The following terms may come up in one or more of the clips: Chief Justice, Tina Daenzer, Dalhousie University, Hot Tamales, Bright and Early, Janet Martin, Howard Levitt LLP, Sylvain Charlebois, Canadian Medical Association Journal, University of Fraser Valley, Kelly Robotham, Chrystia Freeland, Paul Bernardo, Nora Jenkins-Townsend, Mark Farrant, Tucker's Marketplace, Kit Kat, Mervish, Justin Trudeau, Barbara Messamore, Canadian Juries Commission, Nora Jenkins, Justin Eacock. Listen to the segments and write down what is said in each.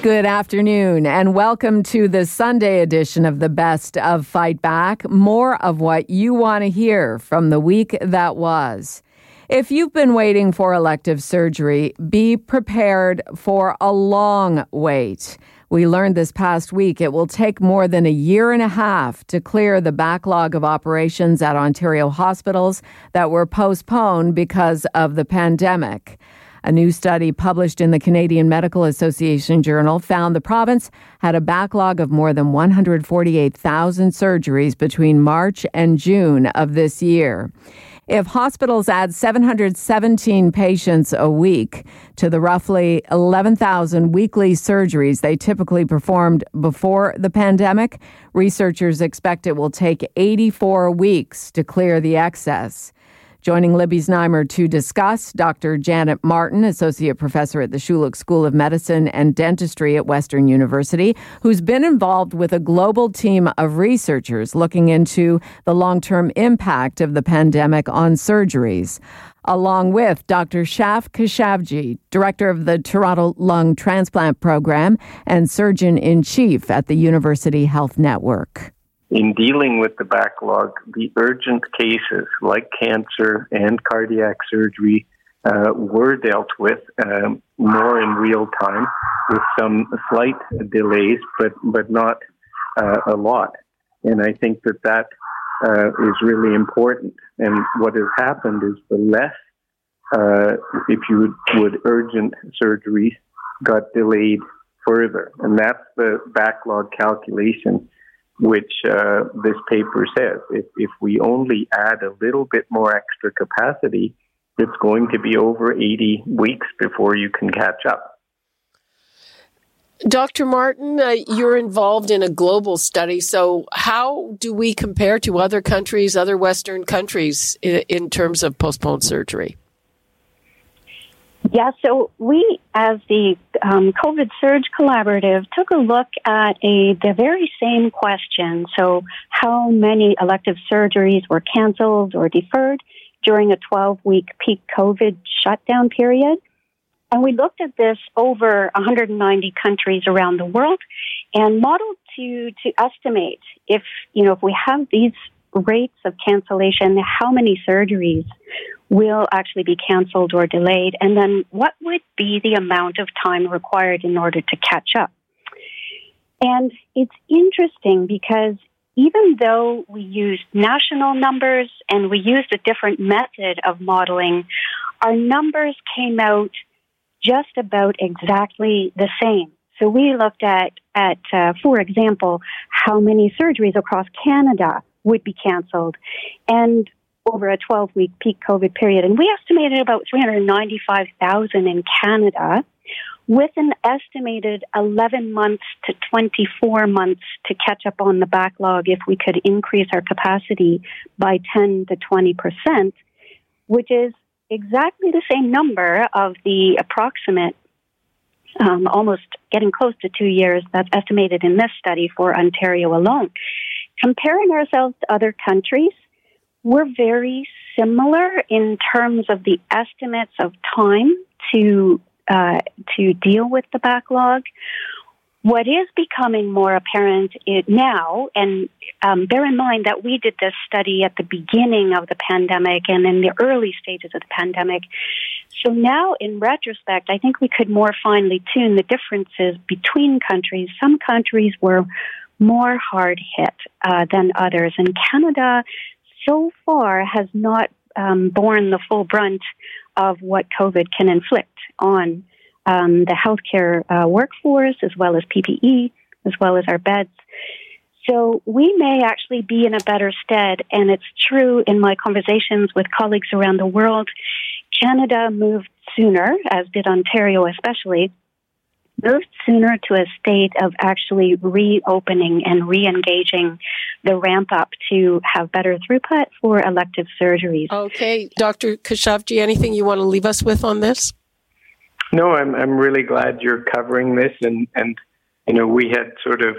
Good afternoon and welcome to the Sunday edition of the Best of Fight Back. More of what you want to hear from the week that was. If you've been waiting for elective surgery, be prepared for a long wait. We learned this past week it will take more than a year and a half to clear the backlog of operations at Ontario hospitals that were postponed because of the pandemic. A new study published in the Canadian Medical Association Journal found the province had a backlog of more than 148,000 surgeries between March and June of this year. If hospitals add 717 patients a week to the roughly 11,000 weekly surgeries they typically performed before the pandemic, researchers expect it will take 84 weeks to clear the excess. Joining Libby Znaimer to discuss, Dr. Janet Martin, Associate Professor at the Schulich School of Medicine and Dentistry at Western University, who's been involved with a global team of researchers looking into the long-term impact of the pandemic on surgeries, along with Dr. Shaf Keshavjee, Director of the Toronto Lung Transplant Program and Surgeon-in-Chief at the University Health Network. In dealing with the backlog, the urgent cases like cancer and cardiac surgery were dealt with more in real time with some slight delays, but not a lot. And I think that is really important. And what has happened is the less, if you would, urgent surgeries got delayed further. And that's the backlog calculation, which this paper says, if we only add a little bit more extra capacity, it's going to be over 80 weeks before you can catch up. Dr. Martin, you're involved in a global study, so how do we compare to other countries, other Western countries, in terms of postponed surgery? Yeah, so we, as the COVID Surge Collaborative, took a look at the very same question. So how many elective surgeries were canceled or deferred during a 12-week peak COVID shutdown period? And we looked at this over 190 countries around the world and modeled to estimate if we have these rates of cancellation, how many surgeries will actually be canceled or delayed, and then what would be the amount of time required in order to catch up. And it's interesting because even though we used national numbers and we used a different method of modeling, our numbers came out just about exactly the same. So we looked at for example, how many surgeries across Canada would be canceled, and over a 12-week peak COVID period. And we estimated about 395,000 in Canada with an estimated 11 months to 24 months to catch up on the backlog if we could increase our capacity by 10 to 20%, which is exactly the same number of the approximate almost getting close to 2 years that's estimated in this study for Ontario alone. Comparing ourselves to other countries, we're very similar in terms of the estimates of time to deal with the backlog. What is becoming more apparent now, and bear in mind that we did this study at the beginning of the pandemic and in the early stages of the pandemic, so now in retrospect, I think we could more finely tune the differences between countries. Some countries were more hard hit than others, and Canada so far has not borne the full brunt of what COVID can inflict on the healthcare workforce, as well as PPE, as well as our beds. So we may actually be in a better stead, and it's true in my conversations with colleagues around the world. Canada moved sooner, as did Ontario especially, moved sooner to a state of actually reopening and re-engaging the ramp up to have better throughput for elective surgeries. Okay. Dr. Keshavjee, anything you want to leave us with on this? No, I'm really glad you're covering this. And you know, we had sort of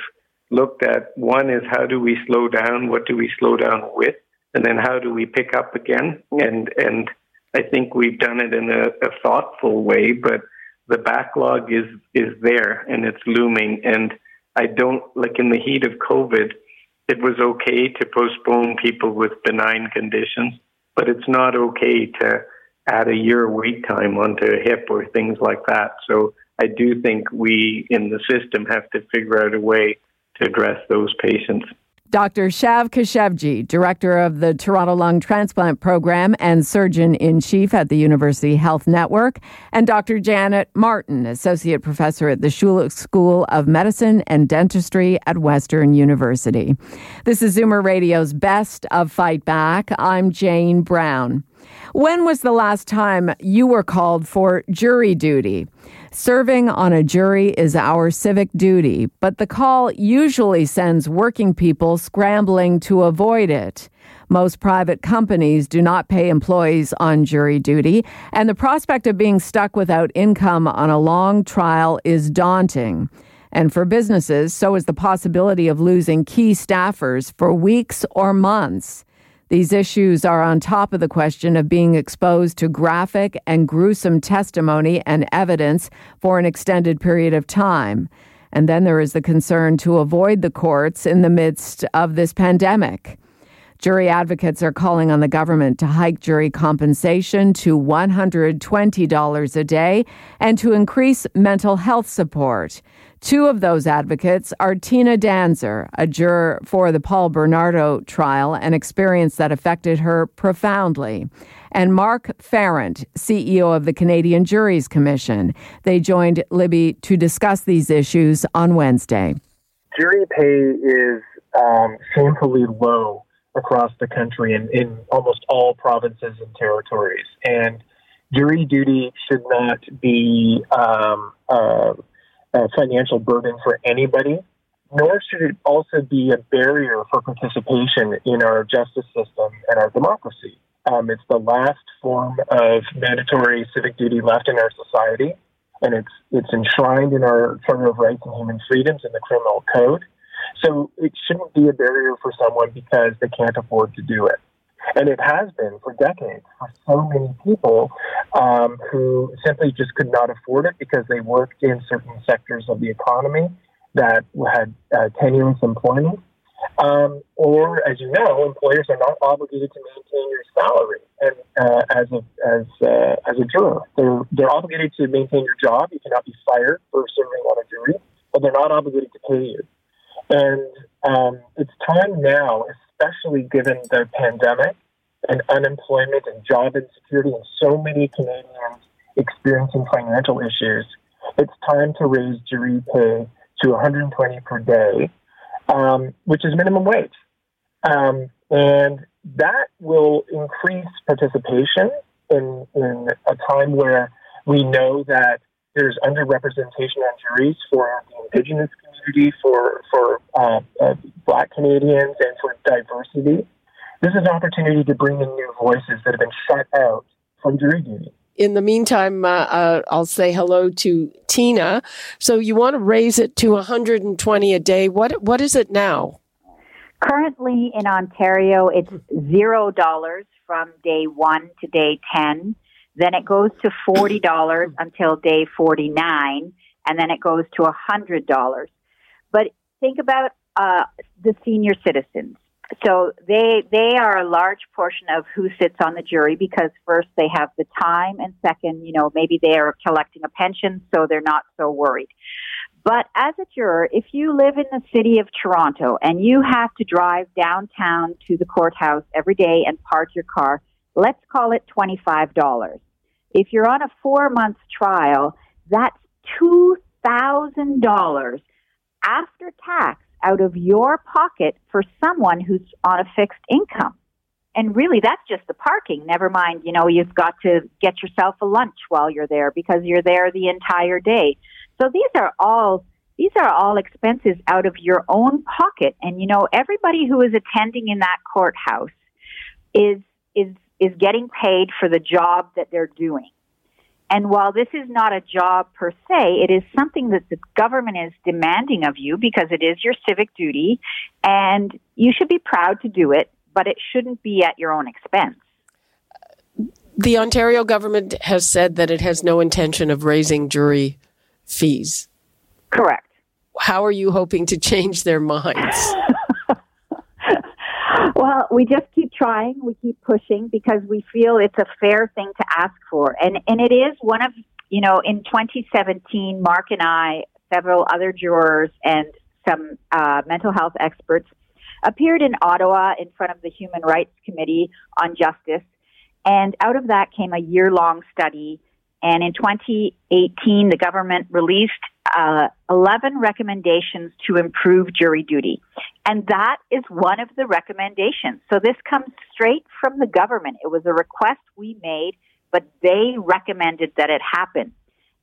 looked at one is how do we slow down? What do we slow down with? And then how do we pick up again? And I think we've done it in a thoughtful way, but the backlog is there and it's looming. And I don't, like in the heat of COVID, it was okay to postpone people with benign conditions, but it's not okay to add a year wait time onto a hip or things like that. So I do think we in the system have to figure out a way to address those patients. Dr. Shaf Keshavjee, director of the Toronto Lung Transplant Program and surgeon-in-chief at the University Health Network, and Dr. Janet Martin, associate professor at the Schulich School of Medicine and Dentistry at Western University. This is Zoomer Radio's Best of Fight Back. I'm Jane Brown. When was the last time you were called for jury duty? Serving on a jury is our civic duty, but the call usually sends working people scrambling to avoid it. Most private companies do not pay employees on jury duty, and the prospect of being stuck without income on a long trial is daunting. And for businesses, so is the possibility of losing key staffers for weeks or months. These issues are on top of the question of being exposed to graphic and gruesome testimony and evidence for an extended period of time. And then there is the concern to avoid the courts in the midst of this pandemic. Jury advocates are calling on the government to hike jury compensation to $120 a day and to increase mental health support. Two of those advocates are Tina Daenzer, a juror for the Paul Bernardo trial, an experience that affected her profoundly, and Mark Farrant, CEO of the Canadian Juries Commission. They joined Libby to discuss these issues on Wednesday. Jury pay is shamefully low across the country and in almost all provinces and territories. And jury duty should not be a financial burden for anybody, nor should it also be a barrier for participation in our justice system and our democracy. It's the last form of mandatory civic duty left in our society, and it's enshrined in our Charter of Rights and Human Freedoms in the Criminal Code. So it shouldn't be a barrier for someone because they can't afford to do it. And it has been for decades for so many people who simply just could not afford it because they worked in certain sectors of the economy that had tenuous employment. Or, as you know, employers are not obligated to maintain your salary and, as a juror. They're obligated to maintain your job. You cannot be fired for serving on a jury, but they're not obligated to pay you. And it's time now, especially given the pandemic and unemployment and job insecurity and so many Canadians experiencing financial issues, it's time to raise jury pay to $120 per day, which is minimum wage. And that will increase participation in a time where we know that there's underrepresentation on juries for the Indigenous community, for Black Canadians, and for diversity. This is an opportunity to bring in new voices that have been shut out from jury duty. In the meantime, I'll say hello to Tina. So you want to raise it to $120 a day. What is it now? Currently in Ontario, it's $0 from day 1 to day 10. Then it goes to $40 until day 49, and then it goes to $100. But think about the senior citizens. So they are a large portion of who sits on the jury because first they have the time, and second, you know, maybe they are collecting a pension, so they're not so worried. But as a juror, if you live in the city of Toronto and you have to drive downtown to the courthouse every day and park your car, let's call it $25. If you're on a 4-month trial, that's $2,000 after tax out of your pocket for someone who's on a fixed income. And really, that's just the parking. Never mind, you know, you've got to get yourself a lunch while you're there because you're there the entire day. So these are all expenses out of your own pocket. And, you know, everybody who is attending in that courthouse is getting paid for the job that they're doing. And while this is not a job per se, it is something that the government is demanding of you because it is your civic duty, and you should be proud to do it, but it shouldn't be at your own expense. The Ontario government has said that it has no intention of raising jury fees. Correct. How are you hoping to change their minds? Well, we just keep trying. We keep pushing because we feel it's a fair thing to ask for. And it is one of, you know, in 2017, Mark and I, several other jurors and some mental health experts appeared in Ottawa in front of the Human Rights Committee on Justice. And out of that came a year-long study. And in 2018, the government released 11 recommendations to improve jury duty. And that is one of the recommendations. So this comes straight from the government. It was a request we made, but they recommended that it happen.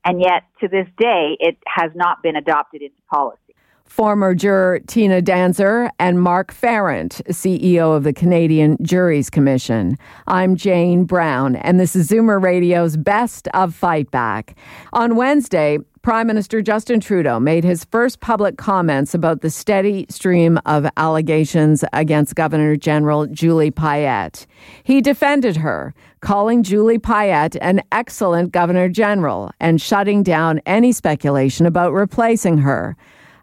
And yet, to this day, it has not been adopted into policy. Former juror Tina Daenzer and Mark Farrant, CEO of the Canadian Juries Commission. I'm Jane Brown, and this is Zoomer Radio's Best of Fight Back. On Wednesday, Prime Minister Justin Trudeau made his first public comments about the steady stream of allegations against Governor General Julie Payette. He defended her, calling Julie Payette an excellent Governor General and shutting down any speculation about replacing her.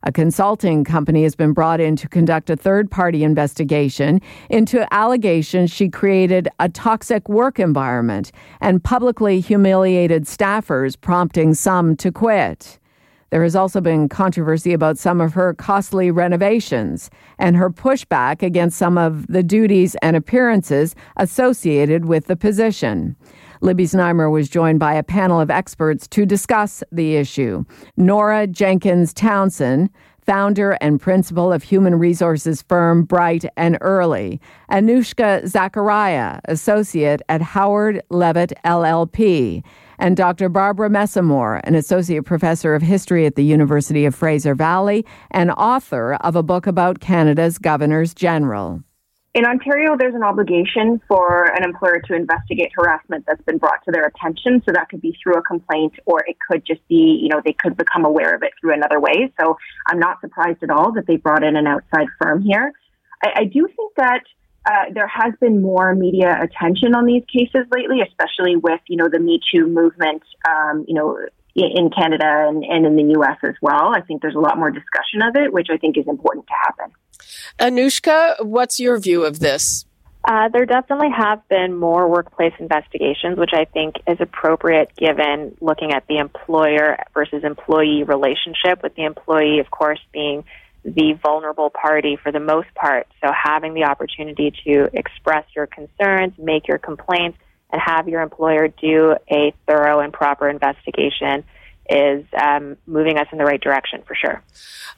A consulting company has been brought in to conduct a third-party investigation into allegations she created a toxic work environment and publicly humiliated staffers, prompting some to quit. There has also been controversy about some of her costly renovations and her pushback against some of the duties and appearances associated with the position. Libby Znaimer was joined by a panel of experts to discuss the issue. Nora Jenkins Townsend, founder and principal of human resources firm Bright and Early. Anoushka Zachariah, associate at Howard Levitt LLP. And Dr. Barbara Messamore, an associate professor of history at the University of Fraser Valley and author of a book about Canada's governors general. In Ontario, there's an obligation for an employer to investigate harassment that's been brought to their attention. So that could be through a complaint, or it could just be, you know, they could become aware of it through another way. So I'm not surprised at all that they brought in an outside firm here. I do think that there has been more media attention on these cases lately, especially with, you know, the Me Too movement, you know, in Canada and in the U.S. as well. I think there's a lot more discussion of it, which I think is important to happen. Anoushka, what's your view of this? There definitely have been more workplace investigations, which I think is appropriate given looking at the employer versus employee relationship, with the employee, of course, being the vulnerable party for the most part. So having the opportunity to express your concerns, make your complaints, and have your employer do a thorough and proper investigation is moving us in the right direction for sure.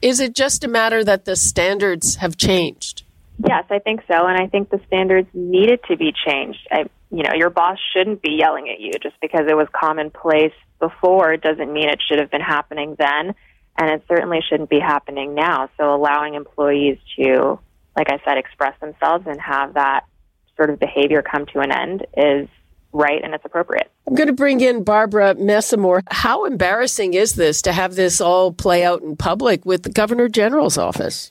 Is it just a matter that the standards have changed? Yes, I think so. And I think the standards needed to be changed. You know, your boss shouldn't be yelling at you just because it was commonplace before doesn't mean it should have been happening then. And it certainly shouldn't be happening now. So allowing employees to, like I said, express themselves and have that sort of behavior come to an end is right, and it's appropriate. I'm going to bring in Barbara Messamore. How embarrassing is this to have this all play out in public with the Governor General's office?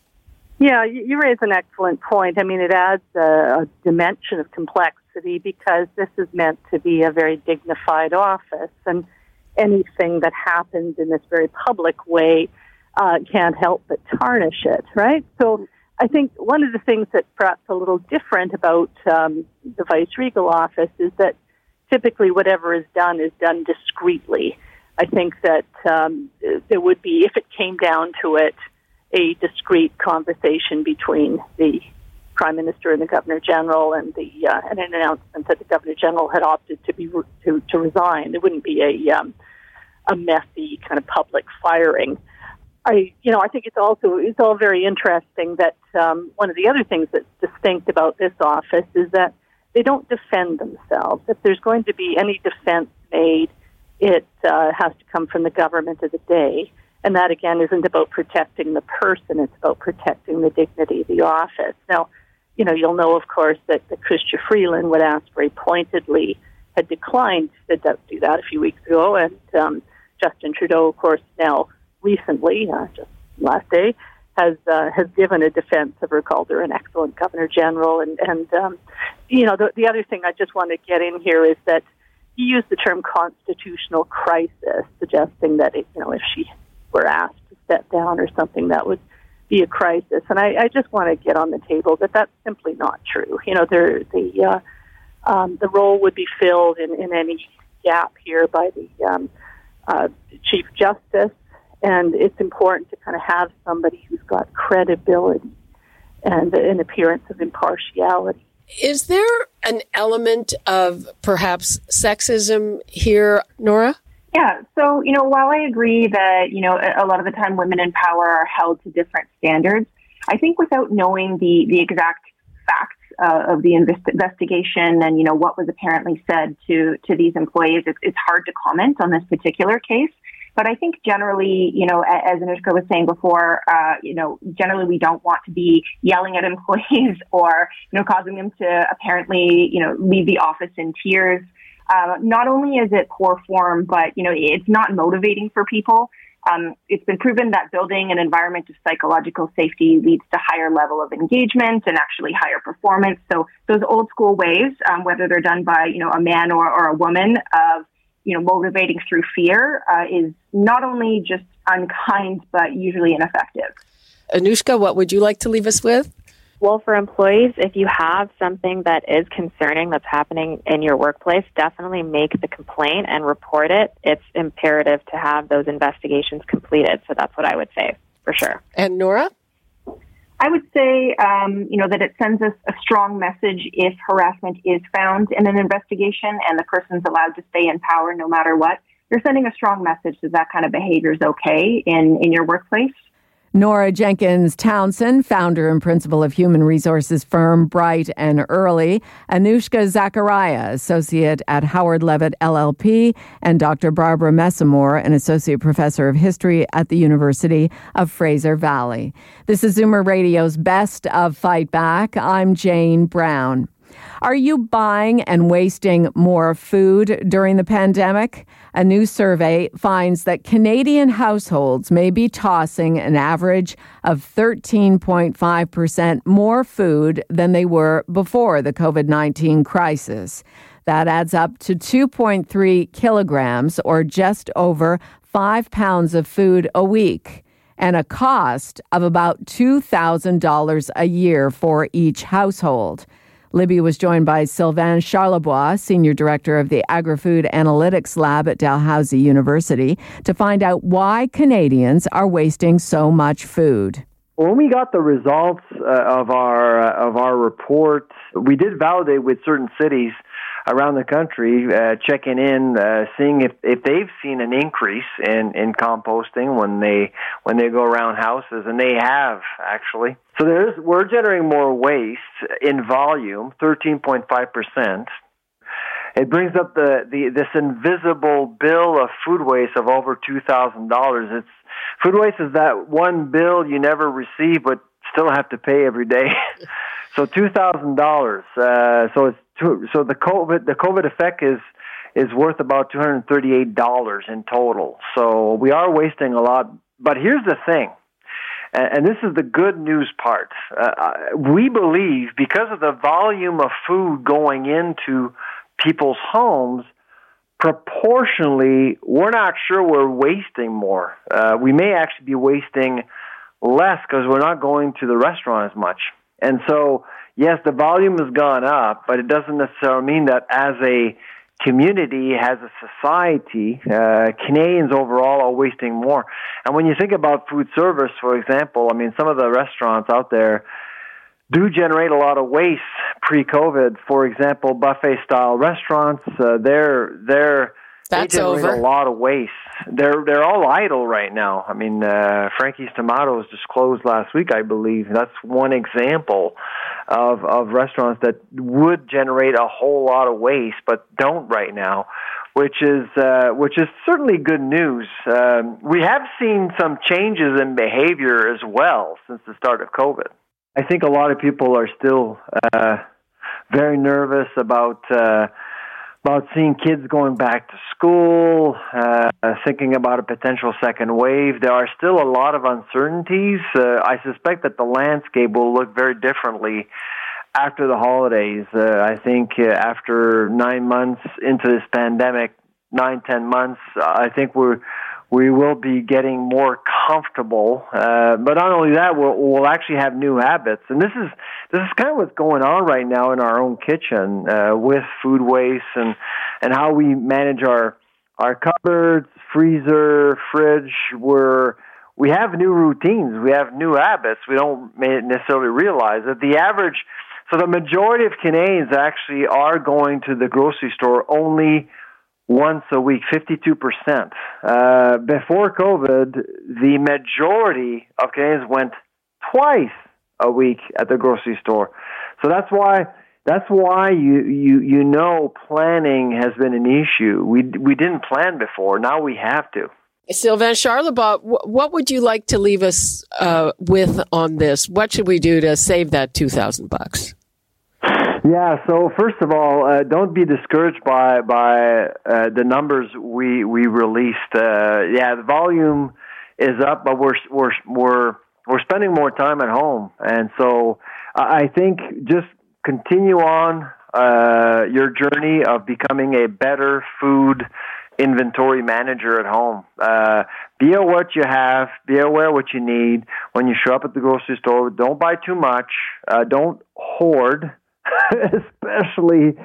Yeah, you raise an excellent point. I mean, it adds a dimension of complexity because this is meant to be a very dignified office, and anything that happens in this very public way can't help but tarnish it, right? So I think one of the things that's perhaps a little different about the vice-regal office is that typically whatever is done discreetly. I think that there would be, if it came down to it, a discreet conversation between the Prime Minister and the Governor General and and an announcement that the Governor General had opted to resign. There wouldn't be a messy kind of public firing. I think it's all very interesting that one of the other things that's distinct about this office is that they don't defend themselves. If there's going to be any defense made, it has to come from the government of the day. And that, again, isn't about protecting the person. It's about protecting the dignity of the office. Now, you know, you'll know, of course, that Chrystia Freeland would ask very pointedly, had declined to do that a few weeks ago. And Justin Trudeau, of course, now recently, just last day, has given a defense of her, called her an excellent governor general. And you know, the other thing I just want to get in here is that he used the term constitutional crisis, suggesting that, it, you know, if she were asked to step down or something, that would be a crisis. And I just want to get on the table that that's simply not true. You know, the role would be filled in any gap here by the Chief Justice, and it's important to kind of have somebody who's got credibility and an appearance of impartiality. Is there an element of perhaps sexism here, Nora? Yeah. So, you know, while I agree that, you know, a lot of the time women in power are held to different standards, I think without knowing the exact facts of the investigation and, you know, what was apparently said to these employees, it's hard to comment on this particular case. But I think generally, you know, as Anoushka was saying before, you know, generally we don't want to be yelling at employees or, you know, causing them to apparently, you know, leave the office in tears. Not only is it poor form, but, you know, it's not motivating for people. It's been proven that building an environment of psychological safety leads to higher level of engagement and actually higher performance. So those old school ways, whether they're done by, you know, a man or a woman, of, you know, motivating through fear is not only just unkind, but usually ineffective. Anoushka, what would you like to leave us with? Well, for employees, if you have something that is concerning that's happening in your workplace, definitely make the complaint and report it. It's imperative to have those investigations completed. So that's what I would say for sure. And Nora? I would say, you know, that it sends us a strong message if harassment is found in an investigation and the person's allowed to stay in power no matter what. You're sending a strong message that that kind of behavior is okay in your workplace. Nora Jenkins-Townsend, founder and principal of human resources firm Bright and Early, Anoushka Zachariah, associate at Howard Levitt LLP, and Dr. Barbara Messamore, an associate professor of history at the University of Fraser Valley. This is Zoomer Radio's Best of Fight Back. I'm Jane Brown. Are you buying and wasting more food during the pandemic? A new survey finds that Canadian households may be tossing an average of 13.5% more food than they were before the COVID-19 crisis. That adds up to 2.3 kilograms or just over 5 pounds of food a week, and a cost of about $2,000 a year for each household. Libby was joined by Sylvain Charlebois, Senior Director of the Agri-Food Analytics Lab at Dalhousie University, to find out why Canadians are wasting so much food. When we got the results of our report, we did validate with certain cities around the country, checking in, seeing if they've seen an increase in composting when they go around houses, and they have actually. So we're generating more waste in volume, 13.5%. It brings up this invisible bill of food waste of over $2,000. It's food waste is that one bill you never receive but still have to pay every day. So $2,000. So the COVID effect is worth about $238 in total. So we are wasting a lot. But here's the thing. And this is the good news part. We believe because of the volume of food going into people's homes, proportionally, we're not sure we're wasting more. We may actually be wasting less because we're not going to the restaurant as much. And so, yes, the volume has gone up, but it doesn't necessarily mean that as a community, as a society, Canadians overall are wasting more. And when you think about food service, for example, I mean, some of the restaurants out there do generate a lot of waste pre-COVID. For example, buffet-style restaurants, they generate a lot of waste. They're all idle right now. I mean, Frankie's Tomatoes just closed last week, I believe. That's one example of restaurants that would generate a whole lot of waste, but don't right now. which is certainly good news. We have seen some changes in behavior as well since the start of COVID. I think a lot of people are still very nervous about seeing kids going back to school, thinking about a potential second wave. There are still a lot of uncertainties. I suspect that the landscape will look very differently after the holidays. I think after 9 months into this pandemic, 9-10 months, I think we will be getting more comfortable. But not only that, we'll actually have new habits. And this is kind of what's going on right now in our own kitchen with food waste and how we manage our cupboards, freezer, fridge. We have new routines. We have new habits. We don't necessarily realize that so the majority of Canadians actually are going to the grocery store only once a week, 52%. Before COVID, the majority of Canadians went twice a week at the grocery store. So that's why you know, planning has been an issue. We didn't plan before. Now we have to. Sylvain Charlebois, what would you like to leave us with on this? What should we do to save that $2,000? Yeah, so first of all, don't be discouraged by the numbers we released. The volume is up, but we're spending more time at home, and so I think just continue on your journey of becoming a better food inventory manager at home. Be aware what you have. Be aware what you need when you show up at the grocery store. Don't buy too much. Don't hoard. Especially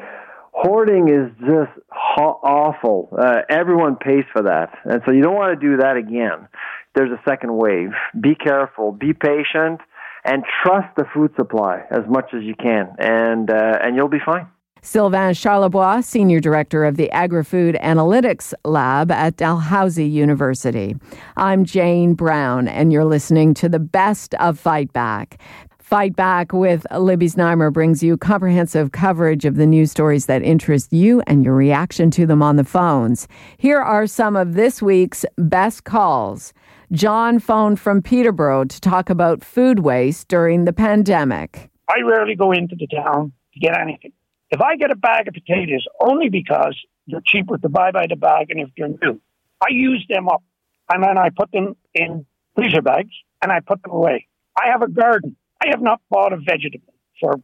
hoarding is just awful. Everyone pays for that. And so you don't want to do that again. There's a second wave. Be careful, be patient, and trust the food supply as much as you can. And you'll be fine. Sylvain Charlebois, Senior Director of the Agri-Food Analytics Lab at Dalhousie University. I'm Jane Brown, and you're listening to the best of Fight Back. Fight Back with Libby Znaimer brings you comprehensive coverage of the news stories that interest you and your reaction to them on the phones. Here are some of this week's best calls. John phoned from Peterborough to talk about food waste during the pandemic. I rarely go into the town to get anything. If I get a bag of potatoes, only because they're cheaper to buy by the bag, and if they're new, I use them up, and then I put them in freezer bags, and I put them away. I have a garden. I have not bought a vegetable for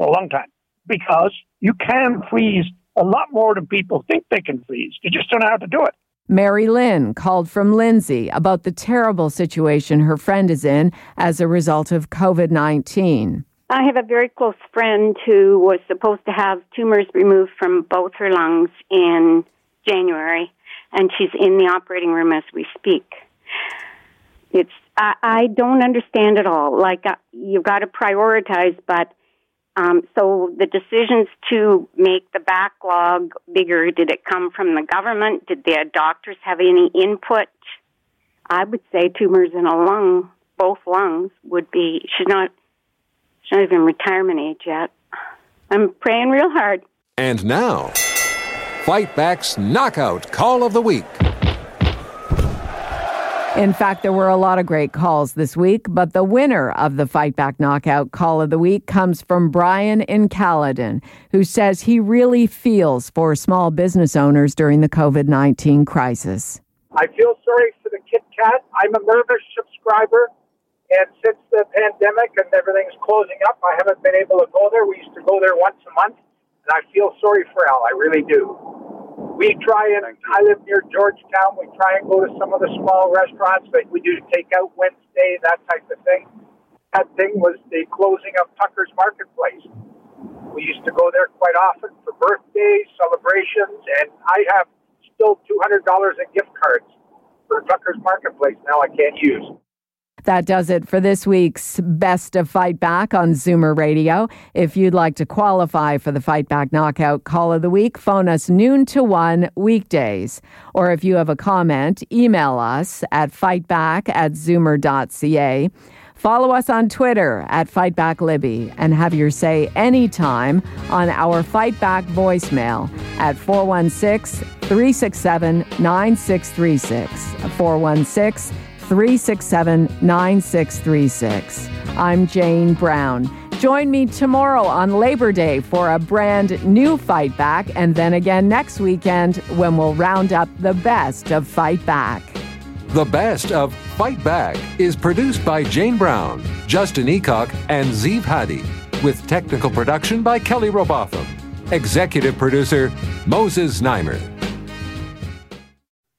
a long time because you can freeze a lot more than people think they can freeze. They just don't know how to do it. Mary Lynn called from Lindsay about the terrible situation her friend is in as a result of COVID-19. I have a very close friend who was supposed to have tumors removed from both her lungs in January, and she's in the operating room as we speak. I don't understand it all. Like, you've got to prioritize, but so the decisions to make the backlog bigger, did it come from the government? Did their doctors have any input? I would say tumors in a lung, both lungs, she's not even retirement age yet. I'm praying real hard. And now, Fight Back's Knockout Call of the Week. In fact, there were a lot of great calls this week, but the winner of the Fight Back Knockout Call of the Week comes from Brian in Caledon, who says he really feels for small business owners during the COVID-19 crisis. I feel sorry for the Kit Kat. I'm a Mervish subscriber, and since the pandemic and everything's closing up, I haven't been able to go there. We used to go there once a month, and I feel sorry for Al. I really do. I live near Georgetown. We try and go to some of the small restaurants, like we do takeout Wednesday, that type of thing. That thing was the closing of Tucker's Marketplace. We used to go there quite often for birthdays, celebrations, and I have still $200 in gift cards for Tucker's Marketplace now I can't use. That does it for this week's Best of Fight Back on Zoomer Radio. If you'd like to qualify for the Fight Back Knockout Call of the Week, phone us noon to 1 weekdays. Or if you have a comment, email us at fightback@zoomer.ca. Follow us on Twitter at FightBackLibby and have your say anytime on our Fight Back voicemail at 416-367-9636, 416-367-9636. I'm Jane Brown. Join me tomorrow on Labor Day for a brand new Fight Back, and then again next weekend when we'll round up the best of Fight Back. The Best of Fight Back is produced by Jane Brown, Justin Eacock, and Zeev Hadi, with technical production by Kelly Robotham. Executive producer, Moses Znaimer.